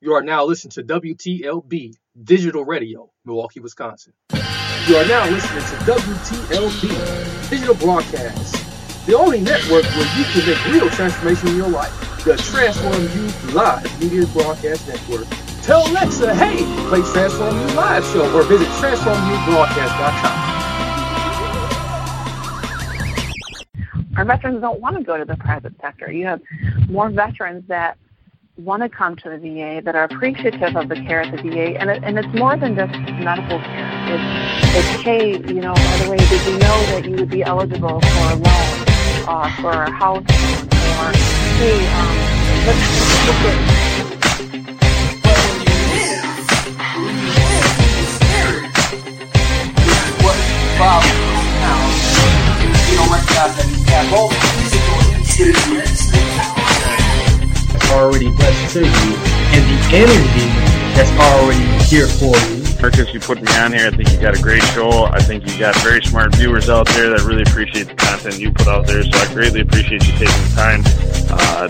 You are now listening to WTLB Digital Radio, Milwaukee, Wisconsin. You are now listening to WTLB Digital Broadcast, the only network where you can make real transformation in your life. The Transform You Live Media Broadcast Network. Tell Alexa, hey, play Transform You Live Show, or visit TransformUBroadcast.com. Our veterans don't want to go to the private sector. You have more veterans that want to come to the VA, that are appreciative of the care at the VA, and it's more than just medical care. It's hey, you know, by the way, did you know that you would be eligible for a loan, for a house loan, or hey, let's look at that's already blessed to you, and the energy that's already here for you. Marcus, you put me on here. I think you got a great show. I think you got very smart viewers out there that really appreciate the content you put out there, so I greatly appreciate you taking the time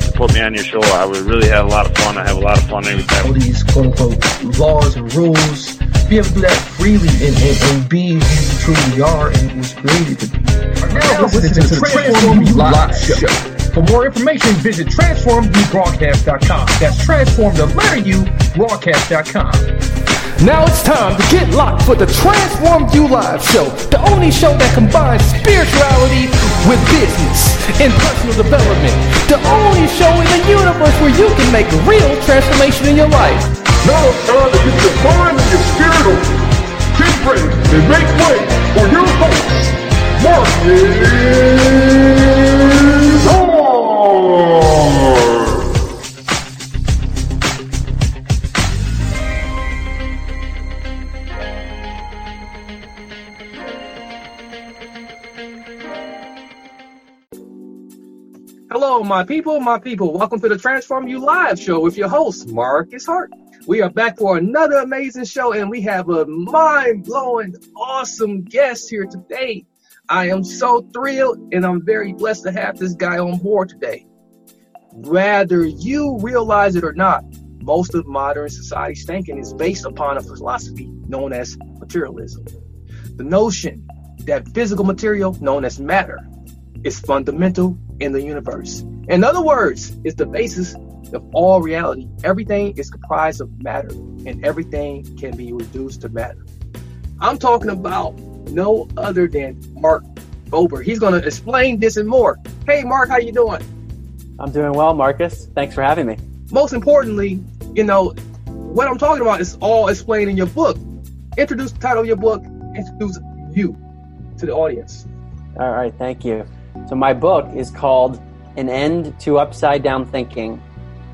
to put me on your show. I would really have a lot of fun. I have a lot of fun every time. All these quote-unquote laws and rules, be able to do that freely and be who you truly are and was created to be. Now listen to the Transform You Live Show. For more information, visit TransformUBroadcast.com. That's Transform the letter U Broadcast.com. Now it's time to get locked for the Transform You Live Show, the only show that combines spirituality with business and personal development. The only show in the universe where you can make real transformation in your life. Now it's time to get your mind and your spirit open. Get ready and make way for your hosts. Hello, my people. Welcome to the Transform You Live Show with your host, Marcus Hart. We are back for another amazing show, and we have a mind-blowing, awesome guest here today. I am so thrilled, and I'm very blessed to have this guy on board today. Whether you realize it or not, most of modern society's thinking is based upon a philosophy known as materialism. The notion that physical material, known as matter, is fundamental in the universe. In other words, it's the basis of all reality. Everything is comprised of matter, and everything can be reduced to matter. I'm talking about no other than Mark Gober. He's going to explain this and more. Hey, Mark, how you doing? I'm doing well, Marcus. Thanks for having me. Most importantly, you know, what I'm talking about is all explained in your book. Introduce the title of your book, introduce you to the audience. All right, thank you. So my book is called An End to Upside-Down Thinking,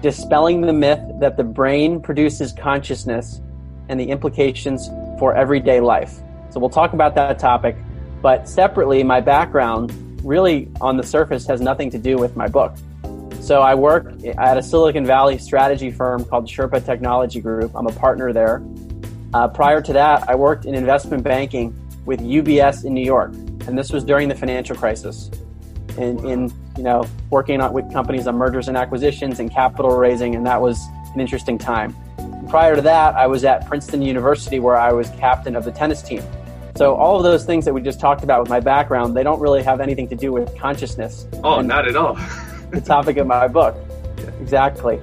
Dispelling the Myth that the Brain Produces Consciousness and the Implications for Everyday Life. So we'll talk about that topic, but separately, my background really on the surface has nothing to do with my book. So I work at a Silicon Valley strategy firm called Sherpa Technology Group. I'm a partner there. Prior to that, I worked in investment banking with UBS in New York, and this was during the financial crisis. In working with companies on mergers and acquisitions and capital raising, and that was an interesting time. Prior to that, I was at Princeton University where I was captain of the tennis team. So all of those things that we just talked about with my background, they don't really have anything to do with consciousness. Oh, not at all. The topic of my book. Yeah. Exactly.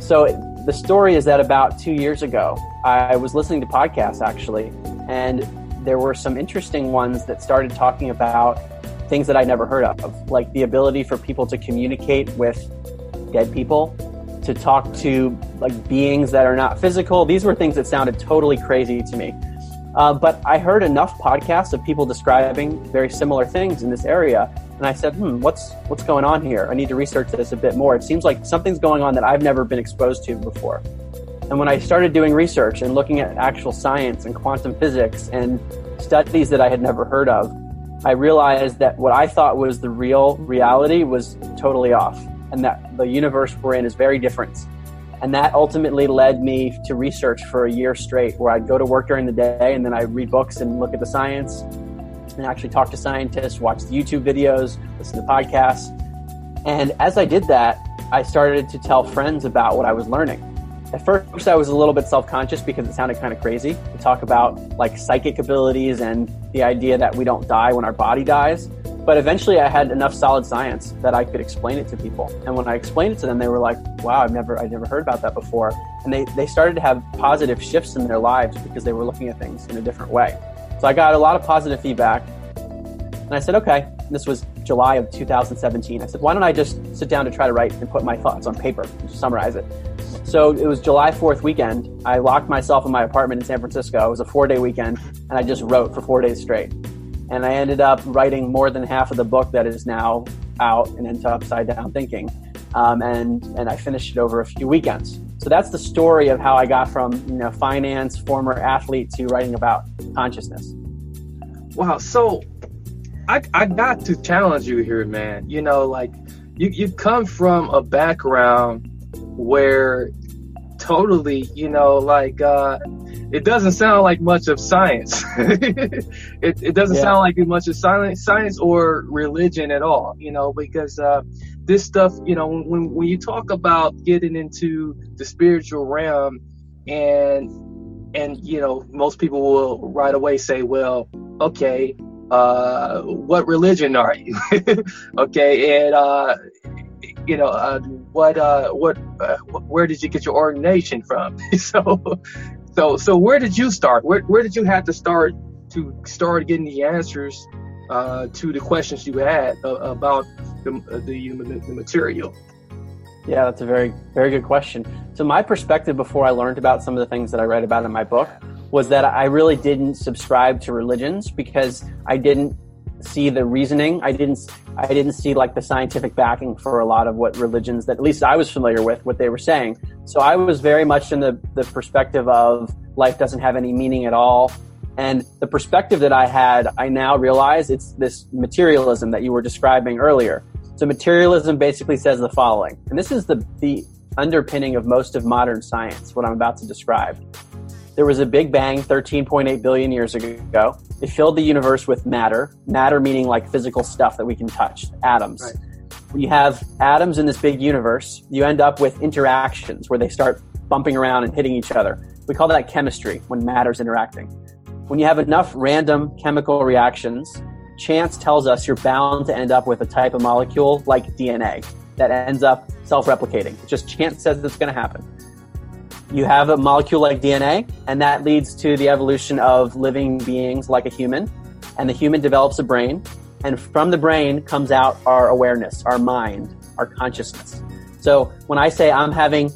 So the story is that about 2 years ago, I was listening to podcasts, actually, and there were some interesting ones that started talking about things that I never heard of, like the ability for people to communicate with dead people, to talk to like beings that are not physical. These were things that sounded totally crazy to me. But I heard enough podcasts of people describing very similar things in this area. And I said, what's going on here? I need to research this a bit more. It seems like something's going on that I've never been exposed to before. And when I started doing research and looking at actual science and quantum physics and studies that I had never heard of, I realized that what I thought was the real reality was totally off, and that the universe we're in is very different. And that ultimately led me to research for a year straight, where I'd go to work during the day and then I'd read books and look at the science and actually talk to scientists, watch the YouTube videos, listen to podcasts. And as I did that, I started to tell friends about what I was learning. At first, I was a little bit self-conscious because it sounded kind of crazy to talk about like psychic abilities and the idea that we don't die when our body dies. But eventually I had enough solid science that I could explain it to people. And when I explained it to them, they were like, wow, I've never heard about that before. And they started to have positive shifts in their lives because they were looking at things in a different way. So I got a lot of positive feedback. And I said, okay, this was July of 2017. I said, why don't I just sit down to try to write and put my thoughts on paper and just summarize it. So it was July 4th weekend. I locked myself in my apartment in San Francisco. It was a 4-day weekend, and I just wrote for 4 days straight. And I ended up writing more than half of the book that is now out, An End to Upside-Down Thinking. And I finished it over a few weekends. So that's the story of how I got from, finance, former athlete, to writing about consciousness. Wow. So I got to challenge you here, man. You come from a background where totally, it doesn't sound like much of science. It doesn't sound like much of science or religion at all, because this stuff, when you talk about getting into the spiritual realm and most people will right away say, well, okay, what religion are you? Okay. And, where did you get your ordination from? So where did you start? Where did you have to start to start getting the answers to the questions you had about the material? Yeah, that's a very, very good question. So my perspective before I learned about some of the things that I write about in my book was that I really didn't subscribe to religions because I didn't see the reasoning. I didn't see like the scientific backing for a lot of what religions that at least I was familiar with, what they were saying. So I was very much in the perspective of life doesn't have any meaning at all. And the perspective that I had, I now realize it's this materialism that you were describing earlier. So materialism basically says the following, and this is the underpinning of most of modern science, what I'm about to describe. There was a big bang 13.8 billion years ago. It filled the universe with matter meaning like physical stuff that we can touch, atoms. Right. You have atoms in this big universe. You end up with interactions where they start bumping around and hitting each other. We call that chemistry when matter's interacting. When you have enough random chemical reactions, chance tells us you're bound to end up with a type of molecule like DNA that ends up self-replicating. It's just chance says it's going to happen. You have a molecule like DNA, and that leads to the evolution of living beings like a human, and the human develops a brain, and from the brain comes out our awareness, our mind, our consciousness. So when I say I'm having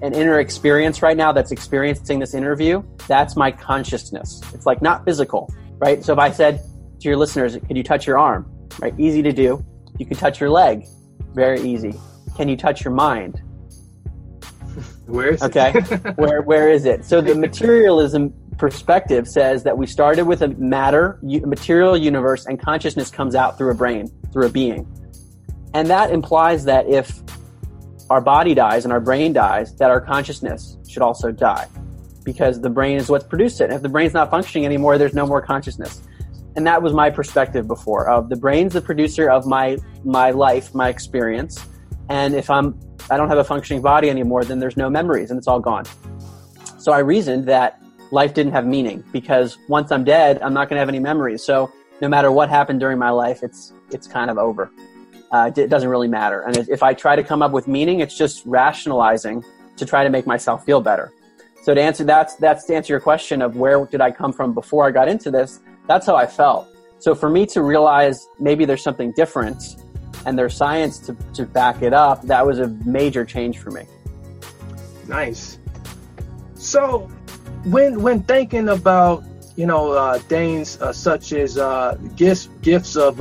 an inner experience right now that's experiencing this interview, that's my consciousness. It's like not physical, right? So if I said to your listeners, can you touch your arm? Right, easy to do. You can touch your leg, very easy. Can you touch your mind? Where is it? Okay, where is it? So the materialism perspective says that we started with a material universe, and consciousness comes out through a brain, through a being. And that implies that if our body dies and our brain dies, that our consciousness should also die, because the brain is what's produced it. And if the brain's not functioning anymore, there's no more consciousness. And that was my perspective before, of the brain's the producer of my life, my experience. And if I don't have a functioning body anymore, then there's no memories and it's all gone. So I reasoned that life didn't have meaning because once I'm dead, I'm not going to have any memories. So no matter what happened during my life, it's kind of over. It doesn't really matter. And if I try to come up with meaning, it's just rationalizing to try to make myself feel better. So to answer that's to answer your question of where did I come from before I got into this, that's how I felt. So for me to realize maybe there's something different and their science to back it up, that was a major change for me. Nice. So when thinking about, things such as gifts of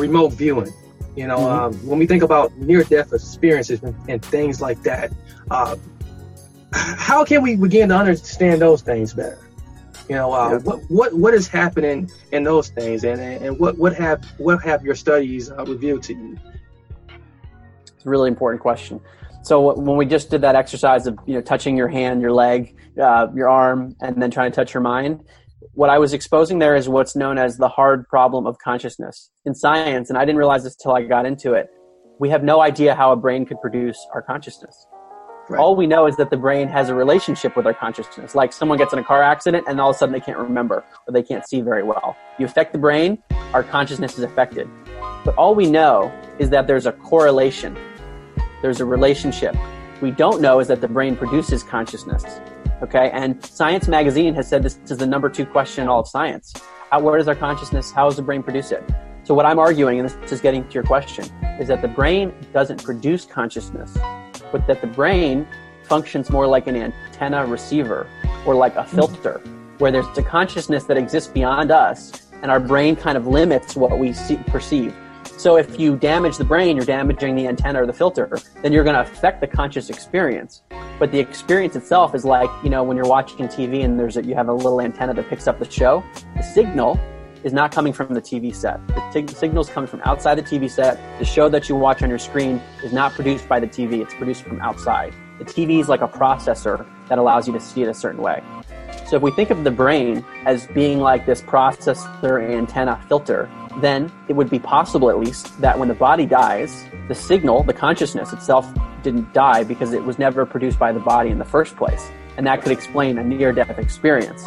remote viewing, when we think about near-death experiences and things like that, how can we begin to understand those things better? You know, what is happening in those things, and what have your studies revealed to you? It's a really important question. So when we just did that exercise of, you know, touching your hand, your leg, your arm, and then trying to touch your mind, what I was exposing there is what's known as the hard problem of consciousness in science. And I didn't realize this until I got into it. We have no idea how a brain could produce our consciousness. Right. All we know is that the brain has a relationship with our consciousness. Like someone gets in a car accident and all of a sudden they can't remember or they can't see very well. You affect the brain, our consciousness is affected. But all we know is that there's a correlation. There's a relationship. We don't know is that the brain produces consciousness. Okay. And Science Magazine has said this is the number 2 question in all of science. Where does our consciousness, how does the brain produce it? So what I'm arguing, and this is getting to your question, is that the brain doesn't produce consciousness, but that the brain functions more like an antenna receiver or like a filter where there's a consciousness that exists beyond us and our brain kind of limits what we perceive. So if you damage the brain, you're damaging the antenna or the filter, then you're going to affect the conscious experience. But the experience itself is like, you know, when you're watching TV and you have a little antenna that picks up the show, the signal is not coming from the TV set. The signal's coming from outside the TV set. The show that you watch on your screen is not produced by the TV. It's produced from outside. The TV is like a processor that allows you to see it a certain way. So if we think of the brain as being like this processor, antenna, filter, then it would be possible, at least, that when the body dies, the signal, the consciousness itself, didn't die because it was never produced by the body in the first place. And that could explain a near-death experience.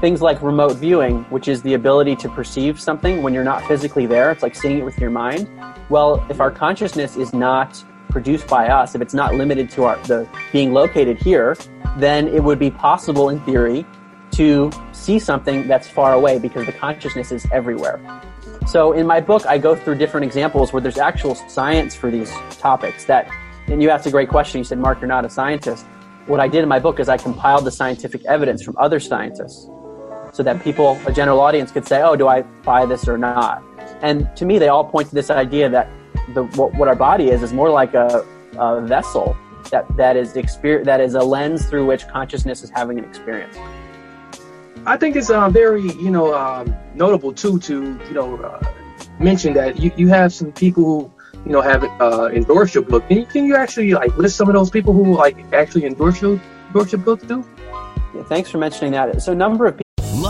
Things like remote viewing, which is the ability to perceive something when you're not physically there. It's like seeing it with your mind. Well, if our consciousness is not produced by us, if it's not limited to the being located here, then it would be possible, in theory, to see something that's far away because the consciousness is everywhere. So in my book, I go through different examples where there's actual science for these topics that, and you asked a great question. You said, Mark, you're not a scientist. What I did in my book is I compiled the scientific evidence from other scientists so that people, a general audience, could say, oh, do I buy this or not? And to me, they all point to this idea that what our body is more like a vessel that is a lens through which consciousness is having an experience. I think it's very, you know, notable too to, you know, mention that you have some people who, you know, have endorsed your book. Can you actually like list some of those people who like actually endorse your book too? Yeah, thanks for mentioning that. So, number of people.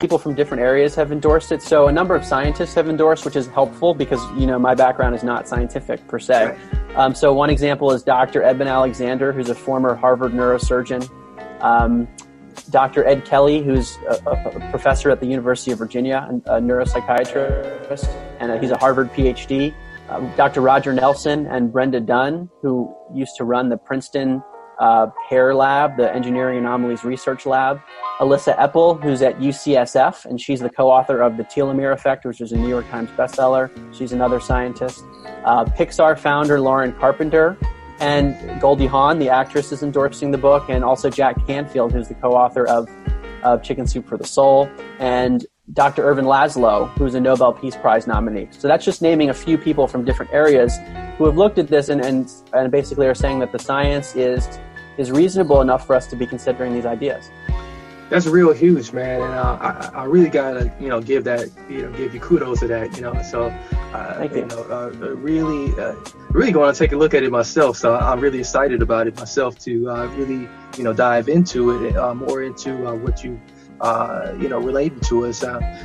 People from different areas have endorsed it. So a number of scientists have endorsed, which is helpful because, you know, my background is not scientific per se. So one example is Dr. Eben Alexander, who's a former Harvard neurosurgeon. Dr. Ed Kelly, who's a professor at the University of Virginia, a neuropsychiatrist, and he's a Harvard PhD. Dr. Roger Nelson and Brenda Dunn, who used to run the Princeton Hair Lab, the Engineering Anomalies Research Lab. Alyssa Eppel, who's at UCSF, and she's the co-author of The Telomere Effect, which is a New York Times bestseller. She's another scientist. Pixar founder Lauren Carpenter and Goldie Hawn, the actress, is endorsing the book, and also Jack Canfield, who's the co-author of Chicken Soup for the Soul, and Dr. Irvin Laszlo, who's a Nobel Peace Prize nominee. So that's just naming a few people from different areas who have looked at this and basically are saying that the science is reasonable enough for us to be considering these ideas. That's real huge, man, and I really gotta, give that, give you kudos to that, So, really going to take a look at it myself. So I'm really excited about it myself to really, dive into it more into what you, related to us.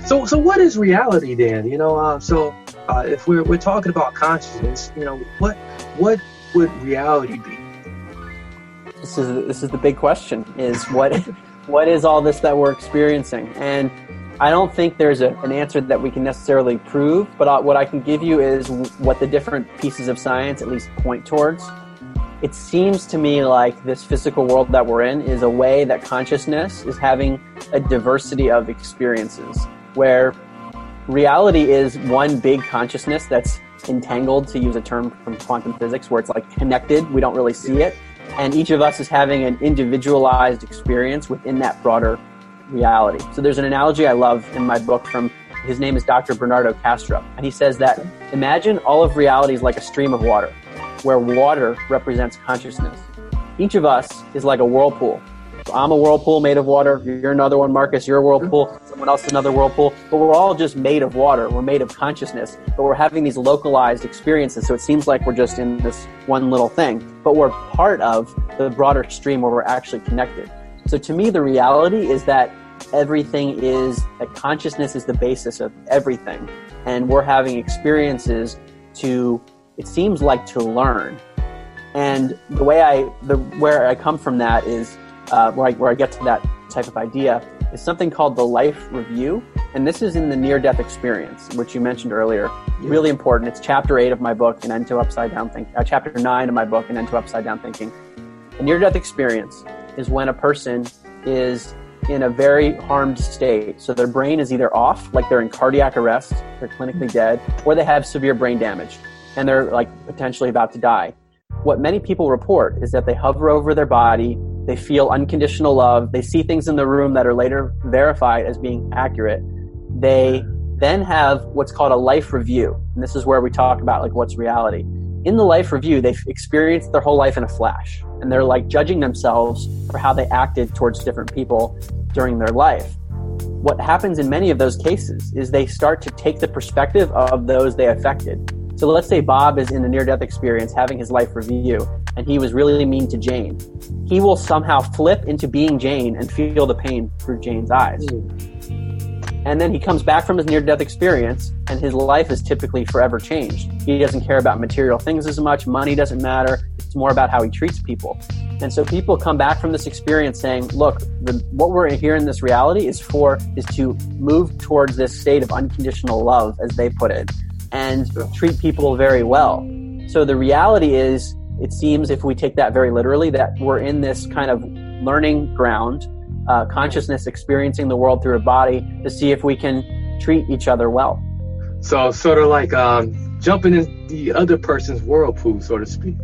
So what is reality then? If we're talking about consciousness, what would reality be? This is the big question: is what is all this that we're experiencing? And I don't think there's an answer that we can necessarily prove, but what I can give you is what the different pieces of science at least point towards. It seems to me like this physical world that we're in is a way that consciousness is having a diversity of experiences, where reality is one big consciousness that's entangled, to use a term from quantum physics, where it's like connected, we don't really see it. And each of us is having an individualized experience within that broader reality. So there's an analogy I love in my book from, his name is Dr. Bernardo Castro. And he says that imagine all of reality is like a stream of water, where water represents consciousness. Each of us is like a whirlpool. So I'm a whirlpool made of water. You're another one, Marcus. You're a whirlpool. Someone else is another whirlpool. But we're all just made of water. We're made of consciousness. But we're having these localized experiences. So it seems like we're just in this one little thing. But we're part of the broader stream where we're actually connected. So to me, the reality is that everything is, that consciousness is the basis of everything. And we're having experiences to, it seems like, to learn. And the way where I come from that is, where I get to that type of idea is something called the life review. And this is in the near-death experience, which you mentioned earlier. Yeah. Really important. It's chapter 8 of my book, An End to Upside-Down Thinking, chapter 9 of my book, An End to Upside-Down Thinking. A near-death experience is when a person is in a very harmed state. So their brain is either off, like they're in cardiac arrest, they're clinically dead, or they have severe brain damage, and they're like potentially about to die. What many people report is that they hover over their body, they feel unconditional love. They see things in the room that are later verified as being accurate. They then have what's called a life review. And this is where we talk about like what's reality. In the life review, they've experienced their whole life in a flash. And they're like judging themselves for how they acted towards different people during their life. What happens in many of those cases is they start to take the perspective of those they affected. So let's say Bob is in a near-death experience having his life review, and he was really mean to Jane. He will somehow flip into being Jane and feel the pain through Jane's eyes. And then he comes back from his near-death experience, and his life is typically forever changed. He doesn't care about material things as much. Money doesn't matter. It's more about how he treats people. And so people come back from this experience saying, look, what we're here in this reality is to move towards this state of unconditional love, as they put it, and treat people very well. So the reality is, it seems, if we take that very literally, that we're in this kind of learning ground, consciousness experiencing the world through a body to see if we can treat each other well. So sort of like jumping in the other person's whirlpool, so to speak.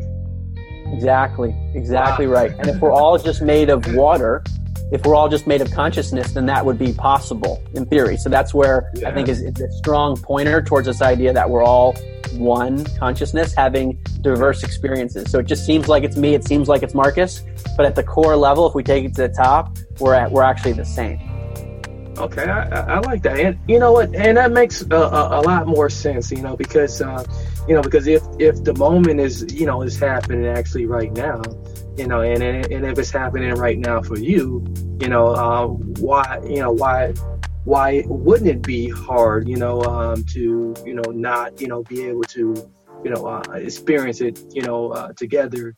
Exactly. Wow. Right. And if we're all just made of water, if we're all just made of consciousness, then that would be possible in theory. So that's where I think it's a strong pointer towards this idea that we're all one consciousness having diverse experiences. So it just seems like it's me, it seems like it's Marcus, but at the core level, if we take it to the top, we're actually the same. Okay, I like that. And you know what? And that makes a lot more sense, because if the moment is happening actually right now, and if it's happening right now for you, why wouldn't it be hard, to, not, be able to, experience it, together,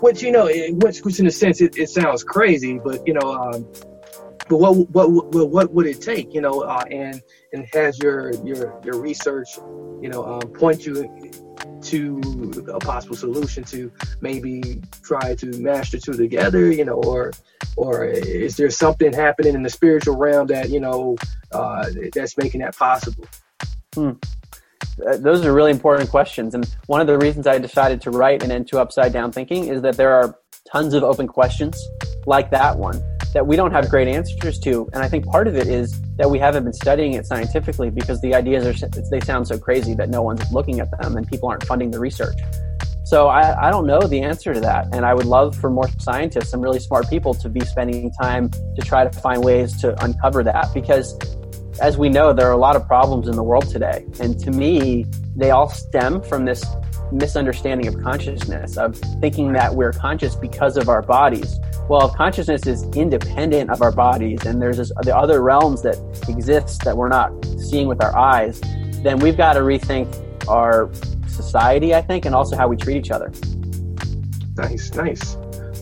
which, which in a sense, it sounds crazy, but, but what would it take, and has your research, point you to a possible solution to maybe try to mash the two together, or is there something happening in the spiritual realm that, that's making that possible? Those are really important questions. And one of the reasons I decided to write An End to Upside-Down Thinking is that there are tons of open questions like that one that we don't have great answers to. And I think part of it is that we haven't been studying it scientifically because the ideas, they sound so crazy that no one's looking at them and people aren't funding the research. So I don't know the answer to that. And I would love for more scientists and really smart people to be spending time to try to find ways to uncover that. Because as we know, there are a lot of problems in the world today. And to me, they all stem from this misunderstanding of consciousness, of thinking that we're conscious because of our bodies. Well, if consciousness is independent of our bodies, and there's the other realms that exist that we're not seeing with our eyes, then we've got to rethink our society, I think, and also how we treat each other. Nice.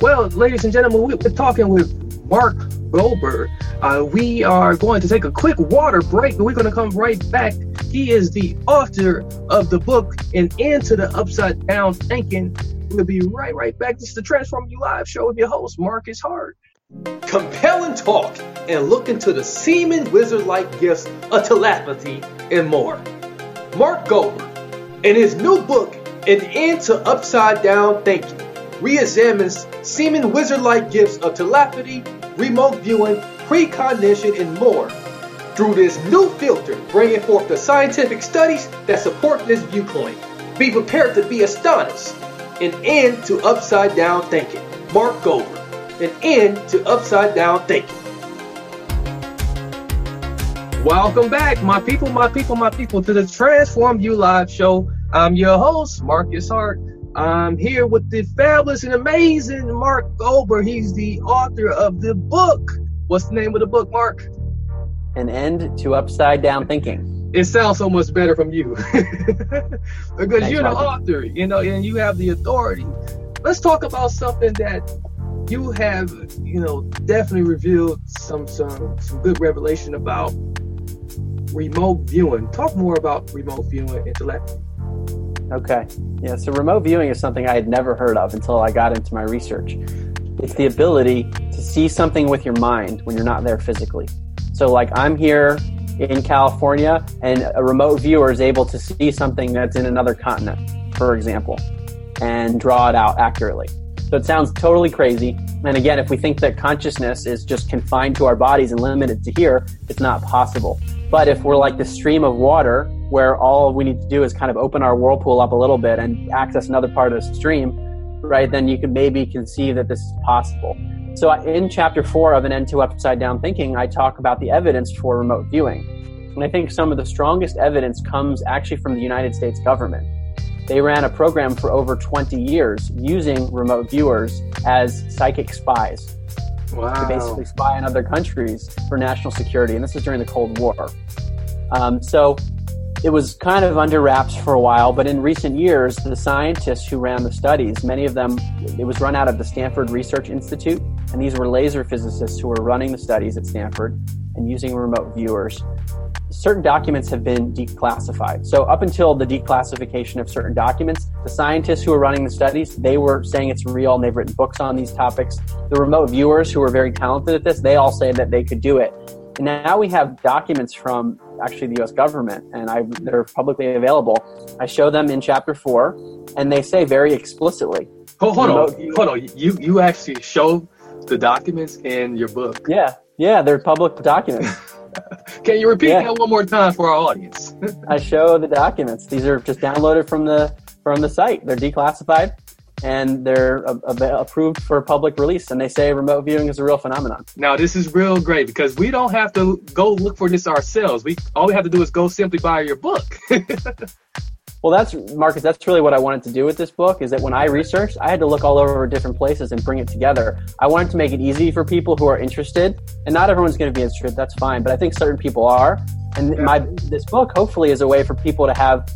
Well, ladies and gentlemen, we're talking with Mark Gober. We are going to take a quick water break, but we're going to come right back. He is the author of the book, An End to Upside-Down Thinking. We'll be right back. This is the Transform You Live show with your host, Marcus Hart. Compelling talk and look into the seeming wizard-like gifts of telepathy and more. Mark Gober, in his new book, An End to Upside-Down Thinking, re-examines seeming wizard-like gifts of telepathy, remote viewing, precognition, and more. Through this new filter, bringing forth the scientific studies that support this viewpoint. Be prepared to be astonished. An End to Upside-Down Thinking. Mark Gober. An End to Upside-Down Thinking. Welcome back, my people, to the Transform You Live show. I'm your host, Marcus Hart. I'm here with the fabulous and amazing Mark Gober. He's the author of the book. What's the name of the book, Mark? An End to Upside-Down Thinking. It sounds so much better from you. Because you're the author, and you have the authority. Let's talk about something that you have, definitely revealed some good revelation about. Remote viewing. Talk more about remote viewing and telepathy. Okay. Yeah, so remote viewing is something I had never heard of until I got into my research. It's the ability to see something with your mind when you're not there physically. So like I'm here in California and a remote viewer is able to see something that's in another continent, for example, and draw it out accurately. So it sounds totally crazy. And again, if we think that consciousness is just confined to our bodies and limited to here, it's not possible. But if we're like the stream of water where all we need to do is kind of open our whirlpool up a little bit and access another part of the stream, right, then you can maybe conceive that this is possible. So in Chapter 4 of An End to Upside-Down Thinking, I talk about the evidence for remote viewing. And I think some of the strongest evidence comes actually from the United States government. They ran a program for over 20 years using remote viewers as psychic spies. Wow. To basically spy on other countries for national security. And this was during the Cold War. So it was kind of under wraps for a while. But in recent years, the scientists who ran the studies, many of them, it was run out of the Stanford Research Institute. And these were laser physicists who were running the studies at Stanford and using remote viewers. Certain documents have been declassified. So up until the declassification of certain documents, the scientists who were running the studies, they were saying it's real and they've written books on these topics. The remote viewers who were very talented at this, they all say that they could do it. And now we have documents from actually the U.S. government, and they're publicly available. I show them in Chapter 4, and they say very explicitly. Hold on. You actually show the documents in your book. Yeah, they're public documents. Can you repeat that one more time for our audience? I show the documents. These are just downloaded from the site. They're declassified, and they're approved for public release. And they say remote viewing is a real phenomenon. Now, this is real great because we don't have to go look for this ourselves. All we have to do is go simply buy your book. Well, Marcus, that's really what I wanted to do with this book is that when I researched, I had to look all over different places and bring it together. I wanted to make it easy for people who are interested, and not everyone's going to be interested. That's fine. But I think certain people are. And this book hopefully is a way for people to have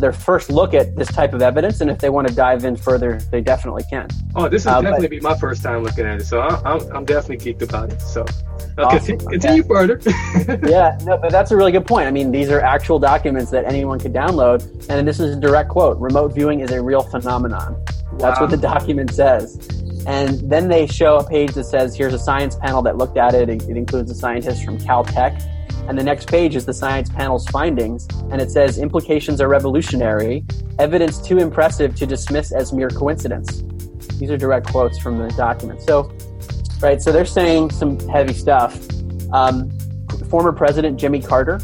their first look at this type of evidence. And if they want to dive in further, they definitely can. Oh, this will definitely be my first time looking at it. So I'm definitely geeked about it. So. Awesome. Continue further. But that's a really good point. I mean, these are actual documents that anyone could download. And this is a direct quote. Remote viewing is a real phenomenon. Wow. That's what the document says. And then they show a page that says, here's a science panel that looked at it. It includes a scientist from Caltech. And the next page is the science panel's findings. And it says, implications are revolutionary. Evidence too impressive to dismiss as mere coincidence. These are direct quotes from the document. So they're saying some heavy stuff. Former President Jimmy Carter,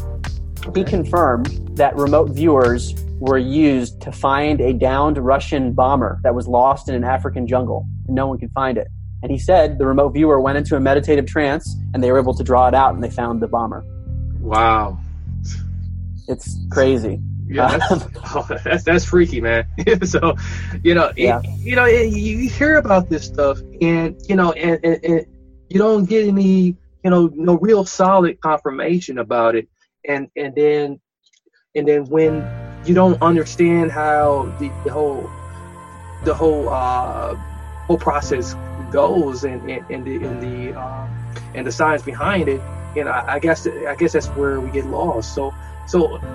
he confirmed that remote viewers were used to find a downed Russian bomber that was lost in an African jungle, and no one could find it. And he said the remote viewer went into a meditative trance, and they were able to draw it out, and they found the bomber. Wow. It's crazy. Yeah, that's freaky, man. So, you hear about this stuff, and and you don't get any, no real solid confirmation about it, and then when you don't understand how the whole process goes, and the science behind it, and I guess that's where we get lost. So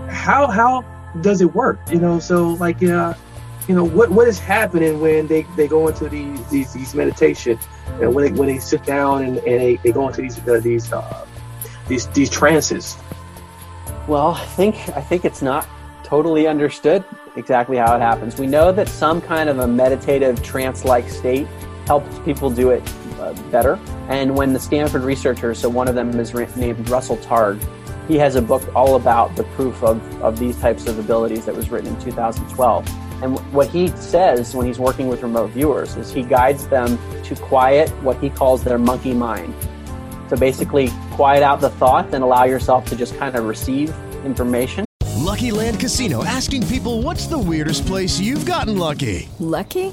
how does it work? What is happening when they go into these meditation, and when they sit down and they go into these trances? Well, I think it's not totally understood exactly how it happens. We know that some kind of a meditative trance-like state helps people do it better. And when the Stanford researchers, so one of them is named Russell Targ, he has a book all about the proof of these types of abilities that was written in 2012. And what he says when he's working with remote viewers is he guides them to quiet what he calls their monkey mind. So basically, quiet out the thoughts and allow yourself to just kind of receive information. Lucky Land Casino, asking people, what's the weirdest place you've gotten lucky? Lucky?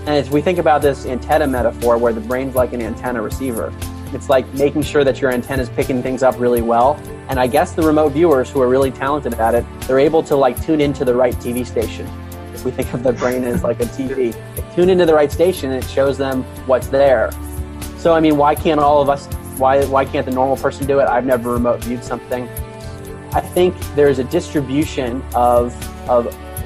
And as we think about this antenna metaphor where the brain's like an antenna receiver, it's like making sure that your antenna is picking things up really well. And I guess the remote viewers who are really talented at it, they're able to like tune into the right TV station. If we think of the brain as like a TV, they tune into the right station and it shows them what's there. So, I mean, why can't all of us, why can't the normal person do it? I've never remote viewed something. I think there's a distribution of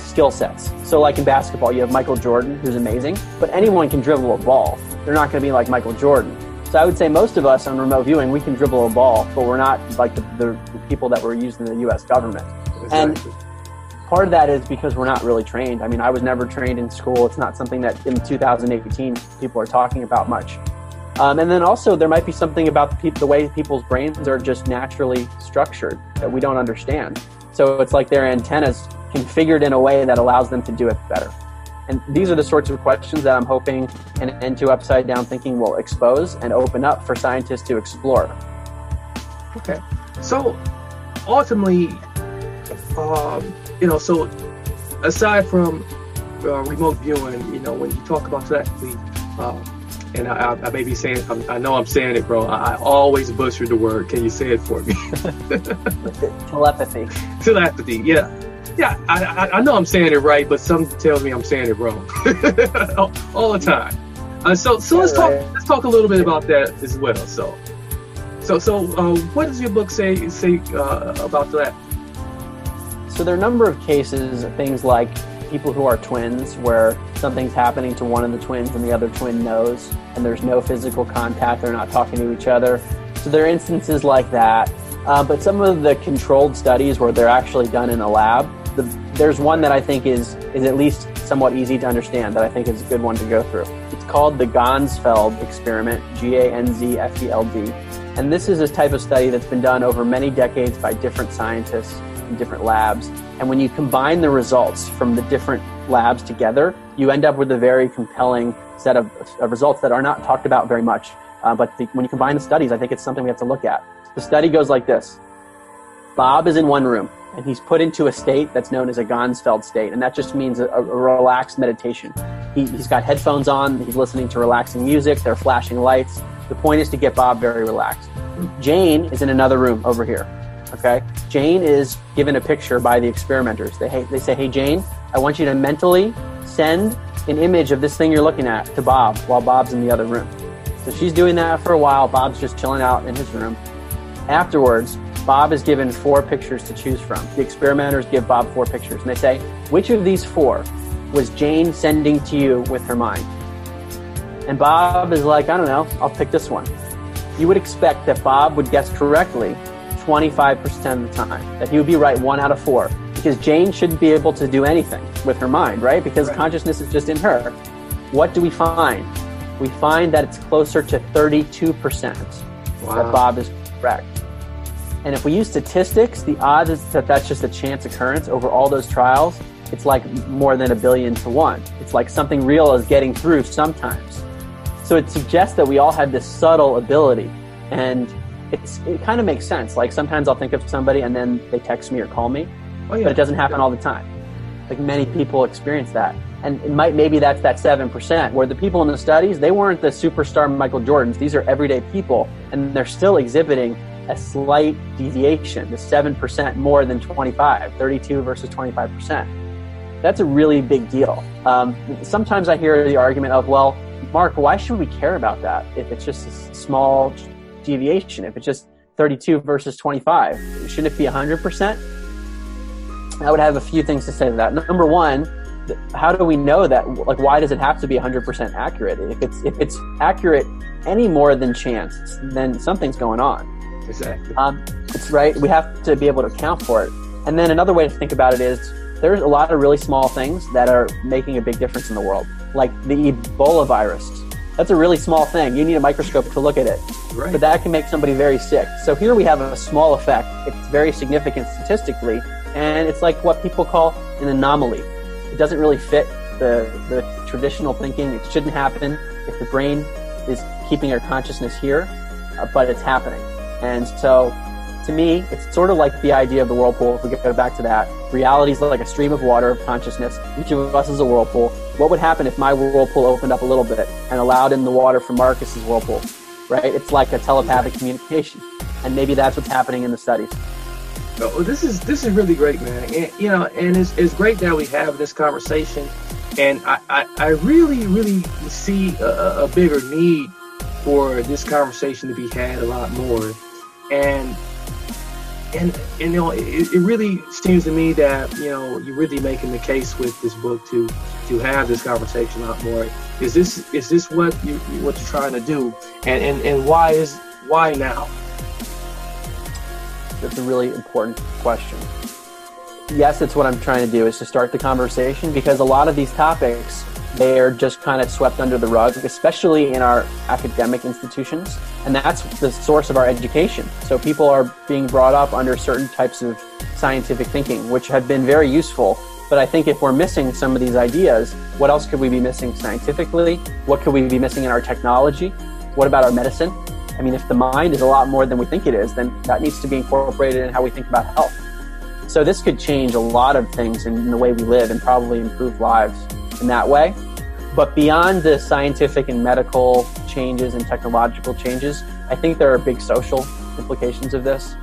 skill sets. So like in basketball, you have Michael Jordan, who's amazing, but anyone can dribble a ball. They're not going to be like Michael Jordan. So I would say most of us on remote viewing, we can dribble a ball, but we're not like the people that were used in the U.S. government. Exactly. And part of that is because we're not really trained. I mean, I was never trained in school. It's not something that in 2018 people are talking about much. And then also there might be something about the way people's brains are just naturally structured that we don't understand. So it's like their antennas configured in a way that allows them to do it better. And these are the sorts of questions that I'm hoping An End to Upside-Down Thinking will expose and open up for scientists to explore. Okay. So ultimately, so aside from remote viewing, when you talk about that, and I may be saying, I know I'm saying it wrong. I always butcher the word. Can you say it for me? Telepathy. Telepathy, yeah. Yeah, I know I'm saying it right, but some tells me I'm saying it wrong all the time. So let's talk a little bit about that as well. So what does your book say about that? So there are a number of cases of things like people who are twins, where something's happening to one of the twins and the other twin knows, and there's no physical contact. They're not talking to each other. So there are instances like that. But some of the controlled studies where they're actually done in a lab, there's one that I think is at least somewhat easy to understand, that I think is a good one to go through. It's called the Ganzfeld experiment, Ganzfeld. And this is a type of study that's been done over many decades by different scientists in different labs. And when you combine the results from the different labs together, you end up with a very compelling set of results that are not talked about very much. But when you combine the studies, I think it's something we have to look at. The study goes like this. Bob is in one room, and he's put into a state that's known as a Ganzfeld state, and that just means a relaxed meditation. He's got headphones on. He's listening to relaxing music. There are flashing lights. The point is to get Bob very relaxed. Jane is in another room over here. Okay, Jane is given a picture by the experimenters. They say, hey, Jane, I want you to mentally send an image of this thing you're looking at to Bob while Bob's in the other room. So she's doing that for a while. Bob's just chilling out in his room. Afterwards, Bob is given 4 pictures to choose from. The experimenters give Bob 4 pictures, and they say, which of these 4 was Jane sending to you with her mind? And Bob is like, I don't know, I'll pick this one. You would expect that Bob would guess correctly 25% of the time, that he would be right 1 out of 4, because Jane shouldn't be able to do anything with her mind, right? Because consciousness is just in her. What do we find? We find that it's closer to 32% that Bob is correct. And if we use statistics, the odds is that that's just a chance occurrence over all those trials. It's like more than 1,000,000,000 to 1. It's like something real is getting through sometimes. So it suggests that we all have this subtle ability, and it kind of makes sense. Like sometimes I'll think of somebody and then they text me or call me, but it doesn't happen all the time. Like many people experience that. And it might, maybe that's that 7%, where the people in the studies, they weren't the superstar Michael Jordans. These are everyday people, and they're still exhibiting a slight deviation, the 7% more than 25, 32 versus 25%. That's a really big deal. Sometimes I hear the argument of, well, Mark, why should we care about that if it's just a small deviation, if it's just 32 versus 25? Shouldn't it be 100%? I would have a few things to say to that. Number one, how do we know that? Like, why does it have to be 100% accurate? If it's accurate any more than chance, then something's going on. Exactly. It's right. We have to be able to account for it. And then another way to think about it is there's a lot of really small things that are making a big difference in the world, like the Ebola virus. That's a really small thing. You need a microscope to look at it. Right. But that can make somebody very sick. So here we have a small effect. It's very significant statistically. And it's like what people call an anomaly. It doesn't really fit the traditional thinking. It shouldn't happen if the brain is keeping our consciousness here, but it's happening. And so to me, it's sort of like the idea of the whirlpool. If we go back to that, reality is like a stream of water of consciousness. Each of us is a whirlpool. What would happen if my whirlpool opened up a little bit and allowed in the water from Marcus's whirlpool, right? It's like a telepathic communication. And maybe that's what's happening in the studies. Oh, this is really great, man. And, you know, and it's great that we have this conversation. And I really, really see a bigger need for this conversation to be had a lot more. And you know, it really seems to me that, you know, you're really making the case with this book to have this conversation a lot more. Is this what you're trying to do? And why now? That's a really important question. Yes, it's what I'm trying to do, is to start the conversation, because a lot of these topics, they're just kind of swept under the rug, especially in our academic institutions. And that's the source of our education. So people are being brought up under certain types of scientific thinking, which have been very useful. But I think if we're missing some of these ideas, what else could we be missing scientifically? What could we be missing in our technology? What about our medicine? I mean, if the mind is a lot more than we think it is, then that needs to be incorporated in how we think about health. So this could change a lot of things in the way we live and probably improve lives in that way. But beyond the scientific and medical changes and technological changes, I think there are big social implications of this.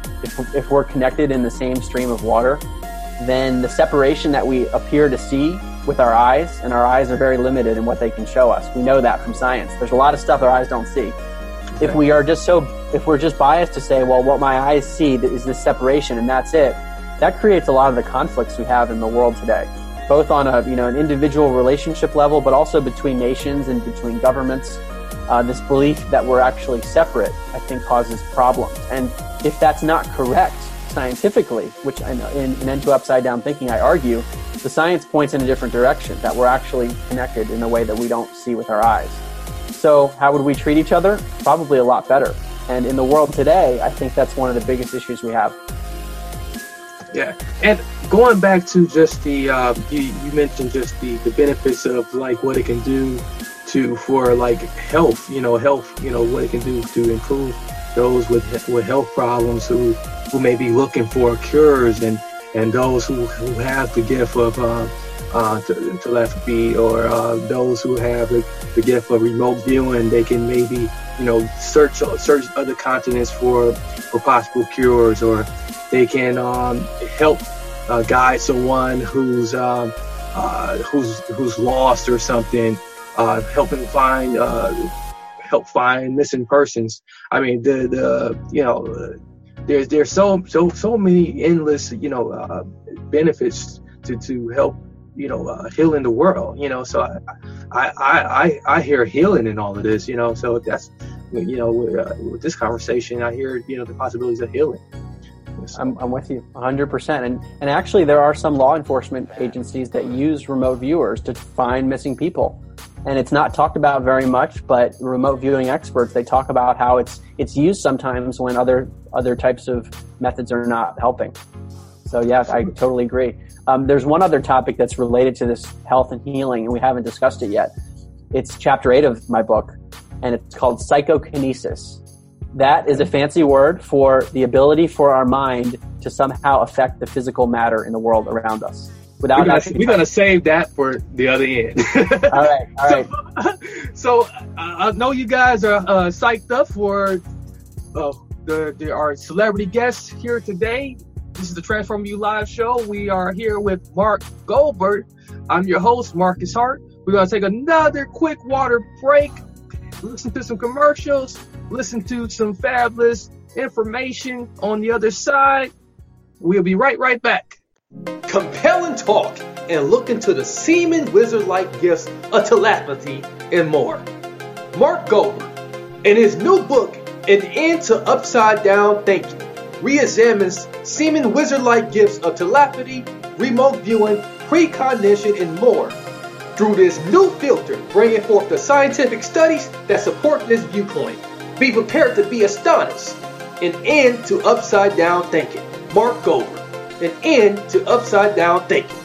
If we're connected in the same stream of water, then the separation that we appear to see with our eyes, and our eyes are very limited in what they can show us. We know that from science. There's a lot of stuff our eyes don't see. If we are just if we're just biased to say, well, what my eyes see is this separation and that's it, that creates a lot of the conflicts we have in the world today, both on a, you know, an individual relationship level, but also between nations and between governments. This belief that we're actually separate, I think, causes problems. And if that's not correct scientifically, which I know in End to Upside-Down Thinking, I argue, the science points in a different direction, that we're actually connected in a way that we don't see with our eyes. So how would we treat each other? Probably a lot better. And in the world today, I think that's one of the biggest issues we have. Yeah. And going back to just the, you mentioned just the benefits of like what it can do for like health, you know, what it can do to improve those with health problems who may be looking for cures and those who have the gift of telepathy, or those who have the gift of remote viewing, they can maybe, search other continents for possible cures, or they can help guide someone who's lost or something, help find missing persons. I mean, there's so many endless benefits to help healing the world. So I hear healing in all of this. So that's with this conversation, I hear the possibilities of healing. So. I'm with you 100%. And actually, there are some law enforcement agencies that use remote viewers to find missing people. And it's not talked about very much, but remote viewing experts, they talk about how it's used sometimes when other types of methods are not helping. So yeah, I totally agree. There's one other topic that's related to this health and healing, and we haven't discussed it yet. It's chapter 8 of my book, and it's called psychokinesis. That is a fancy word for the ability for our mind to somehow affect the physical matter in the world around us. We're going to save that for the other end. All right. So I know you guys are psyched up for our celebrity guests here today. This is the Transform You Live show. We are here with Mark Gober. I'm your host, Marcus Hart. We're going to take another quick water break, listen to some commercials, listen to some fabulous information on the other side. We'll be right back. Compelling talk and look into the seeming wizard-like gifts of telepathy and more. Mark Gober, in his new book, An End to Upside-Down Thinking, re-examines seeming wizard-like gifts of telepathy, remote viewing, precognition, and more. Through this new filter, bringing forth the scientific studies that support this viewpoint. Be prepared to be astonished. An End to Upside-Down Thinking. Mark Gober. An End to Upside-Down Thinking.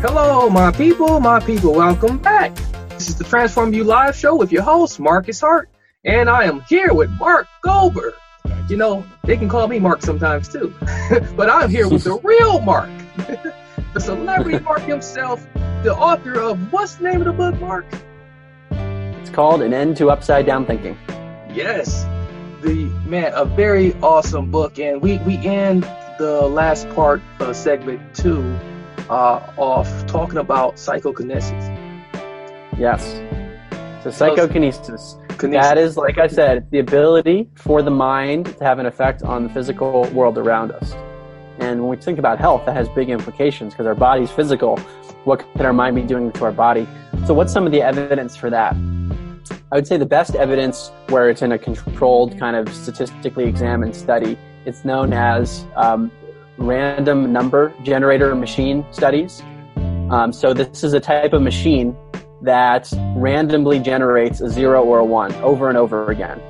Hello, my people. Welcome back. This is the Transform You Live show with your host, Marcus Hart. And I am here with Mark Gober. They can call me Mark sometimes too. But I'm here with the real Mark. The celebrity Mark himself. The author of, what's the name of the book, Mark? It's called An End to Upside-Down Thinking. Yes. A very awesome book, and we end the last part of segment 2 off talking about psychokinesis. Yes. So psychokinesis. That is, like I said, the ability for the mind to have an effect on the physical world around us. And when we think about health, that has big implications because our body's physical. What can our mind be doing to our body? So what's some of the evidence for that? I would say the best evidence, where it's in a controlled kind of statistically examined study, it's known as random number generator machine studies. So this is a type of machine that randomly generates a 0 or a 1 over and over again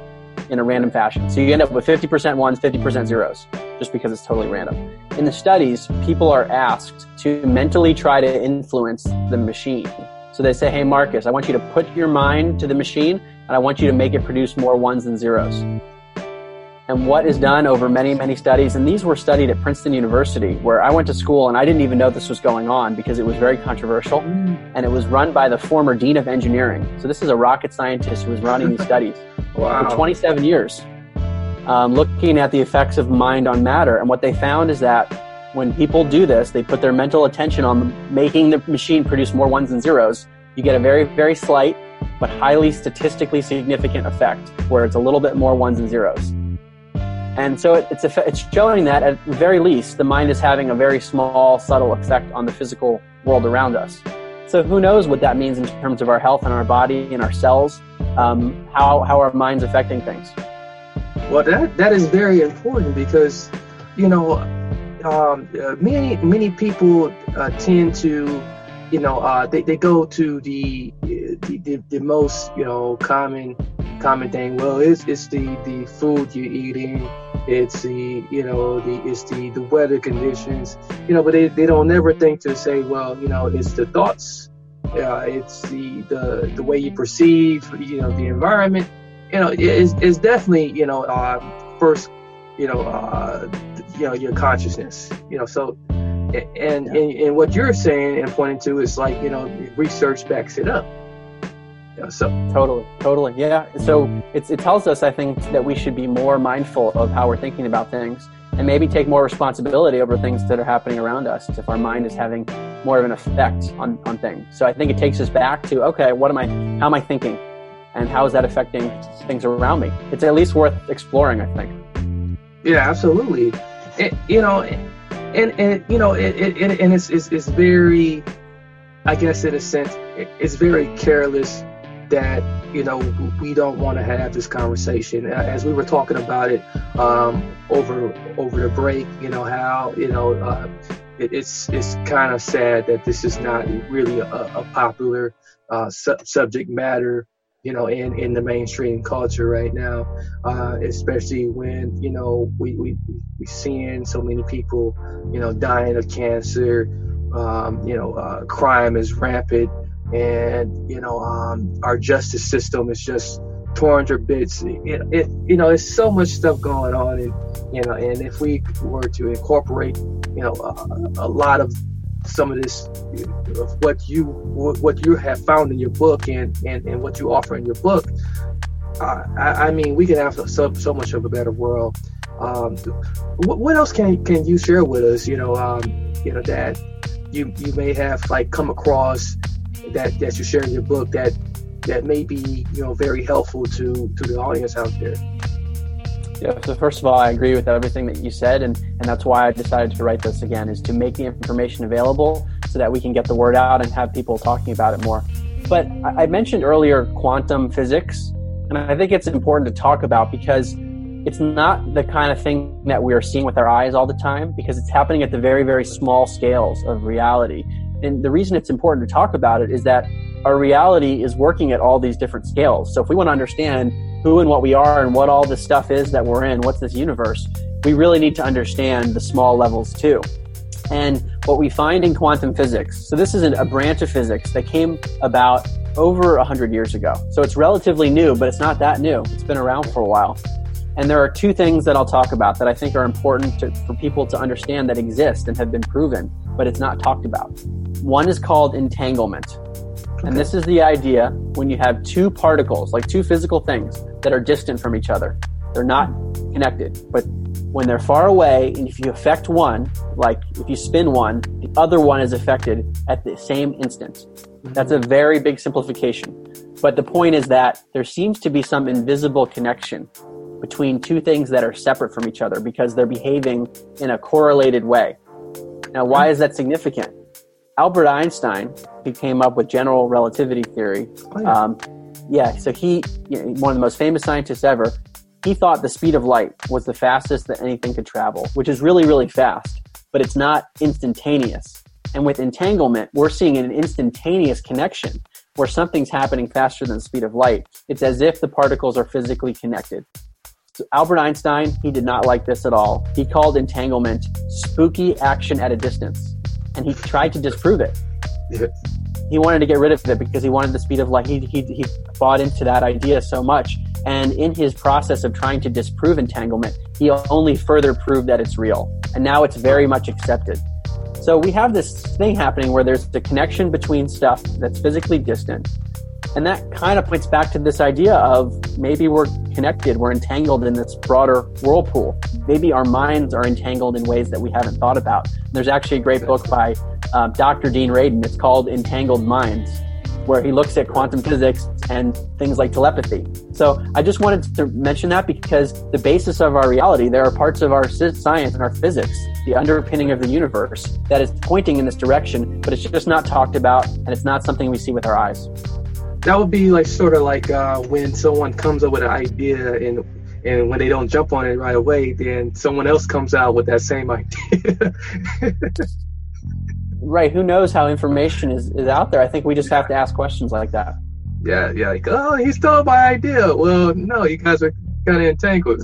in a random fashion. So you end up with 50% ones, 50% zeros, just because it's totally random. In the studies, people are asked to mentally try to influence the machine. So they say, hey, Marcus, I want you to put your mind to the machine, and I want you to make it produce more ones than zeros. And what is done over many, many studies, and these were studied at Princeton University, where I went to school, and I didn't even know this was going on because it was very controversial, and it was run by the former dean of engineering. So this is a rocket scientist who was running these studies for 27 years, looking at the effects of mind on matter. And what they found is that when people do this, they put their mental attention on making the machine produce more ones than zeros. You get a very, very slight but highly statistically significant effect where it's a little bit more ones than zeros. And so it's showing that at the very least, the mind is having a very small, subtle effect on the physical world around us. So who knows what that means in terms of our health and our body and our cells, how our mind's affecting things. Well, that is very important because, many people tend to, they go to the most, common thing. Well, it's the food you're eating. It's the weather conditions, but they don't ever think to say, well, it's the thoughts. It's the way you perceive, the environment, it's definitely, first, your consciousness, so And what you're saying and pointing to is like, you know, research backs it up. Yeah, so totally. Yeah. So it tells us, I think, that we should be more mindful of how we're thinking about things and maybe take more responsibility over things that are happening around us if our mind is having more of an effect on things. So I think it takes us back to, okay, how am I thinking? And how is that affecting things around me? It's at least worth exploring, I think. Yeah, absolutely. It's very, I guess in a sense, it's very careless that, you know, we don't want to have this conversation. As we were talking about it over the break, you know, how, you know, it's kind of sad that this is not really a popular subject matter, you know, in the mainstream culture right now, especially when, you know, we're seeing so many people, you know, dying of cancer, you know, crime is rampant, and, you know, our justice system is just torn to bits. You know, there's so much stuff going on, and, you know, and if we were to incorporate, you know, a lot of some of this, of what you have found in your book and what you offer in your book, I mean, we can have so much of a better world. What else can you share with us? You know, that you may have like come across that you share in your book that may be, you know, very helpful to the audience out there. Yeah, so first of all, I agree with everything that you said, and that's why I decided to write this again, is to make the information available so that we can get the word out and have people talking about it more. But I mentioned earlier quantum physics, and I think it's important to talk about because it's not the kind of thing that we are seeing with our eyes all the time, because it's happening at the very, very small scales of reality. And the reason it's important to talk about it is that our reality is working at all these different scales. So if we want to understand who and what we are and what all this stuff is that we're in, what's this universe, we really need to understand the small levels too. And what we find in quantum physics, so this is a branch of physics that came about over 100 years ago. So it's relatively new, but it's not that new. It's been around for a while. And there are two things that I'll talk about that I think are important for people to understand that exist and have been proven, but it's not talked about. One is called entanglement. Okay. And this is the idea when you have two particles, like two physical things that are distant from each other. They're not connected, but when they're far away, and if you affect one, like if you spin one, the other one is affected at the same instant. That's a very big simplification. But the point is that there seems to be some invisible connection between two things that are separate from each other because they're behaving in a correlated way. Now, why is that significant? Albert Einstein, who came up with general relativity theory, so he, one of the most famous scientists ever, he thought the speed of light was the fastest that anything could travel, which is really, really fast, but it's not instantaneous. And with entanglement, we're seeing an instantaneous connection where something's happening faster than the speed of light. It's as if the particles are physically connected. So Albert Einstein, he did not like this at all. He called entanglement spooky action at a distance, and he tried to disprove it. He wanted to get rid of it because he wanted the speed of light. He bought into that idea so much. And in his process of trying to disprove entanglement, he only further proved that it's real. And now it's very much accepted. So we have this thing happening where there's the connection between stuff that's physically distant. And that kind of points back to this idea of maybe we're connected, we're entangled in this broader whirlpool. Maybe our minds are entangled in ways that we haven't thought about. There's actually a great book by Dr. Dean Radin. It's called Entangled Minds, where he looks at quantum physics and things like telepathy. So I just wanted to mention that because the basis of our reality, there are parts of our science and our physics, the underpinning of the universe, that is pointing in this direction, but it's just not talked about, and it's not something we see with our eyes. That would be like sort of like when someone comes up with an idea and when they don't jump on it right away, then someone else comes out with that same idea. Right. Who knows how information is out there? I think we just have to ask questions like that. Yeah. Like, oh, he stole my idea. Well, no, you guys are kind of entangled.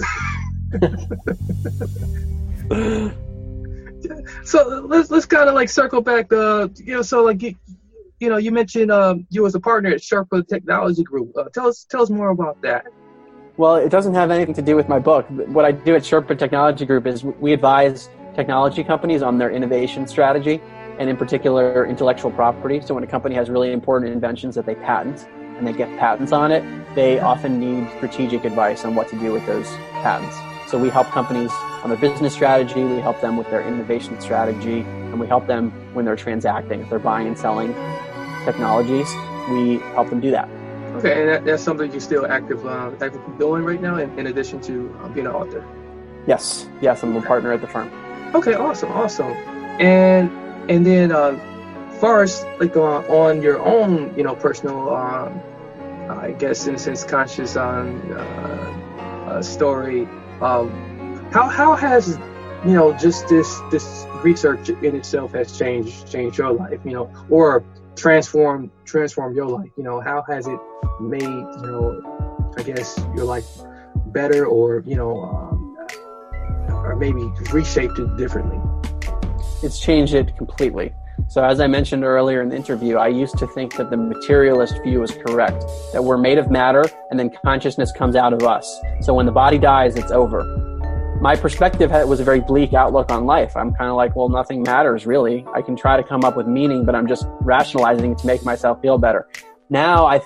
So let's kind of like circle back. You know, you mentioned you as a partner at Sherpa Technology Group. Tell us more about that. Well, it doesn't have anything to do with my book. What I do at Sherpa Technology Group is we advise technology companies on their innovation strategy, and in particular, intellectual property. So when a company has really important inventions that they patent and they get patents on it, they often need strategic advice on what to do with those patents. So we help companies on their business strategy, we help them with their innovation strategy, and we help them when they're transacting. If they're buying and selling technologies, we help them do that. Okay, and that's something you're still actively doing right now, in addition to being an author? Yes, I'm a partner at the firm. Okay, awesome. And then first, like on your own, personal, I guess in a sense, conscious story, how has, just this research in itself has changed your life, or transformed your life? How has it made, I guess, your life better, or, or maybe reshaped it differently? It's changed it completely. So as I mentioned earlier in the interview, I used to think that the materialist view was correct, that we're made of matter and then consciousness comes out of us. So when the body dies, it's over. My perspective was a very bleak outlook on life. I'm kind of like, well, nothing matters really. I can try to come up with meaning, but I'm just rationalizing it to make myself feel better. Now I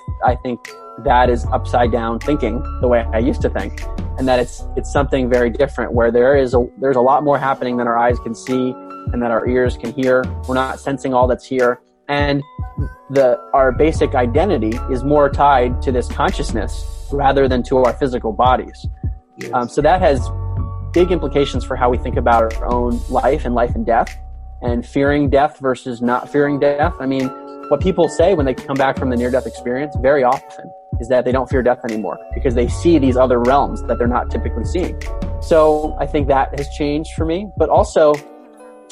think that is upside down thinking, the way I used to think, and that it's something very different, where there's a lot more happening than our eyes can see and that our ears can hear. We're not sensing all that's here. And our basic identity is more tied to this consciousness rather than to our physical bodies. Yes. So that has big implications for how we think about our own life and death, and fearing death versus not fearing death. I mean, what people say when they come back from the near-death experience very often is that they don't fear death anymore because they see these other realms that they're not typically seeing. So I think that has changed for me. But also,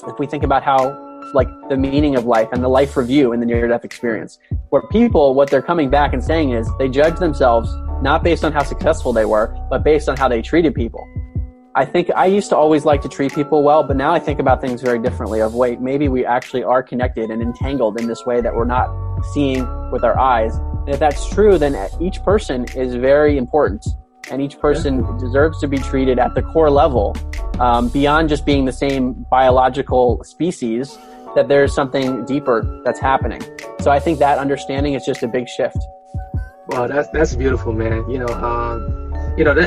if we think about how, like, the meaning of life and the life review in the near-death experience, where people, what they're coming back and saying is they judge themselves not based on how successful they were, but based on how they treated people. I think I used to always like to treat people well, but now I think about things very differently of, wait, maybe we actually are connected and entangled in this way that we're not seeing with our eyes. And if that's true, then each person is very important, and each person deserves to be treated at the core level, beyond just being the same biological species, that there's something deeper that's happening. So I think that understanding is just a big shift. Wow, that's beautiful, man.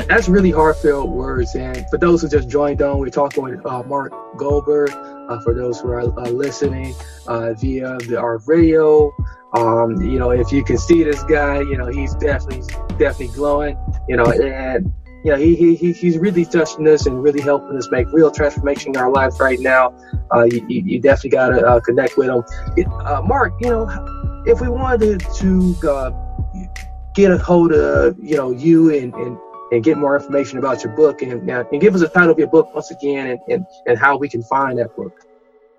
That's really heartfelt words. And for those who just joined on, we're talking with Mark Gober. For those who are listening via our radio, if you can see this guy, he's definitely glowing. And he's really touching us and really helping us make real transformation in our lives right now. You definitely gotta connect with him. Mark, if we wanted to get a hold of you and get more information about your book, and give us the title of your book once again, and how we can find that book.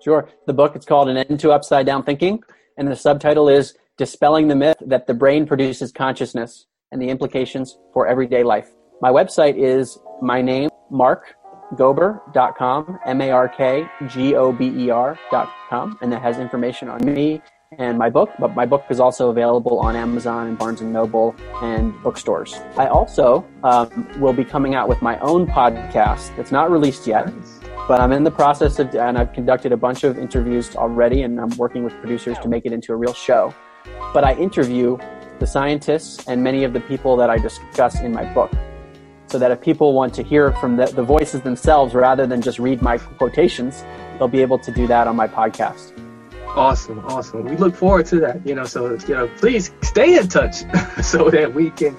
Sure. The book, it's called An End to Upside-Down Thinking, and the subtitle is Dispelling the Myth That the Brain Produces Consciousness and the Implications for Everyday Life. My website is my name, markgober.com, markgober.com, and that has information on me and my book. But my book is also available on Amazon and Barnes & Noble and bookstores. I also will be coming out with my own podcast. It's not released yet, but I'm in the process of, and I've conducted a bunch of interviews already, and I'm working with producers to make it into a real show. But I interview the scientists and many of the people that I discuss in my book, so that if people want to hear from the voices themselves rather than just read my quotations, they'll be able to do that on my podcast. Awesome. We look forward to that, so please stay in touch so that we can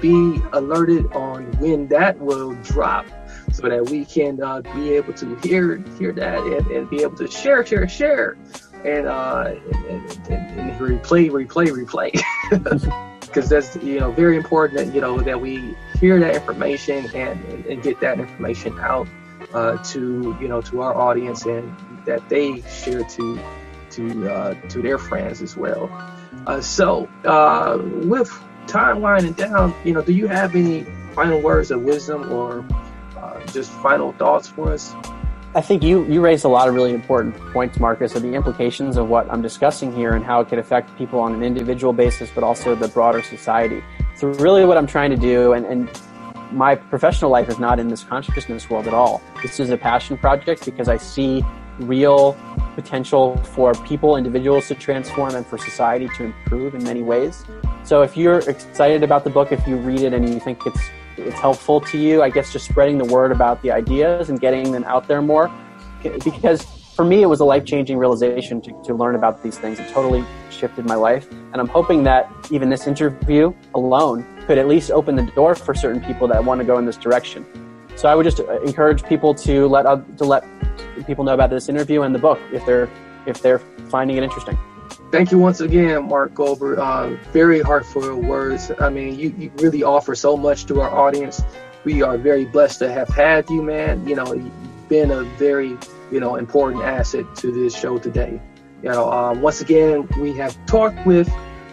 be alerted on when that will drop, so that we can be able to hear that and be able to share and replay because that's very important that we hear that information and get that information out to our audience, and that they share to their friends as well. So with time winding down, do you have any final words of wisdom or just final thoughts for us? I think you raised a lot of really important points, Marcus, of the implications of what I'm discussing here and how it could affect people on an individual basis, but also the broader society. So really what I'm trying to do, and my professional life is not in this consciousness world at all. This is a passion project because I see real potential for people, individuals to transform and for society to improve in many ways. So if you're excited about the book, if you read it and you think it's helpful to you, I guess just spreading the word about the ideas and getting them out there more. Because for me, it was a life-changing realization to learn about these things. It totally shifted my life. And I'm hoping that even this interview alone could at least open the door for certain people that want to go in this direction. So I would just encourage people to let people know about this interview and the book if they're finding it interesting. Thank you once again, Mark Gober. Very heartfelt words. I mean, you really offer so much to our audience. We are very blessed to have had you, man. You know, you've been a very, important asset to this show today. Once again, we have talked with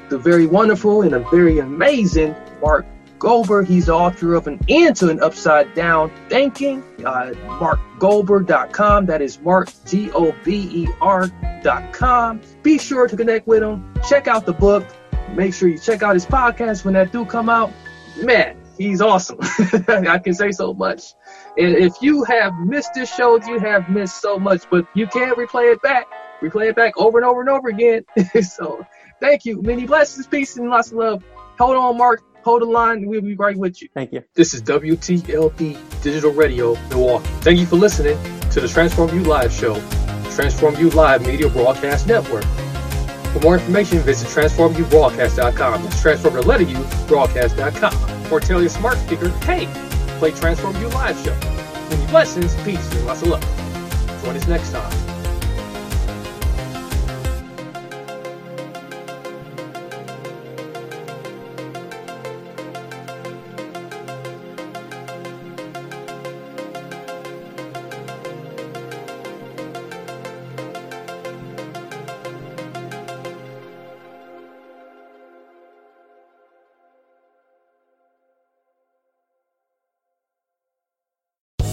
the very wonderful and a very amazing Mark Gober. He's the author of An End to Upside-Down Thinking, markgober.com. That is Mark, Gober.com. Be sure to connect with him. Check out the book. Make sure you check out his podcast when that do come out. Man, he's awesome. I can say so much. And if you have missed this show, you have missed so much, but you can replay it back. Replay it back over and over and over again. So thank you. Many blessings, peace, and lots of love. Hold on, Mark. Hold the line. We'll be right with you. Thank you. This is WTLB Digital Radio, Milwaukee. Thank you for listening to the Transform You Live Show, Transform You Live Media Broadcast Network. For more information, visit TransformUBroadcast.com. That's Transform the letter U, Broadcast.com. Or tell your smart speaker, hey, play Transform You Live Show. Many blessings, peace, and lots of love. Join us next time.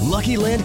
Lucky Land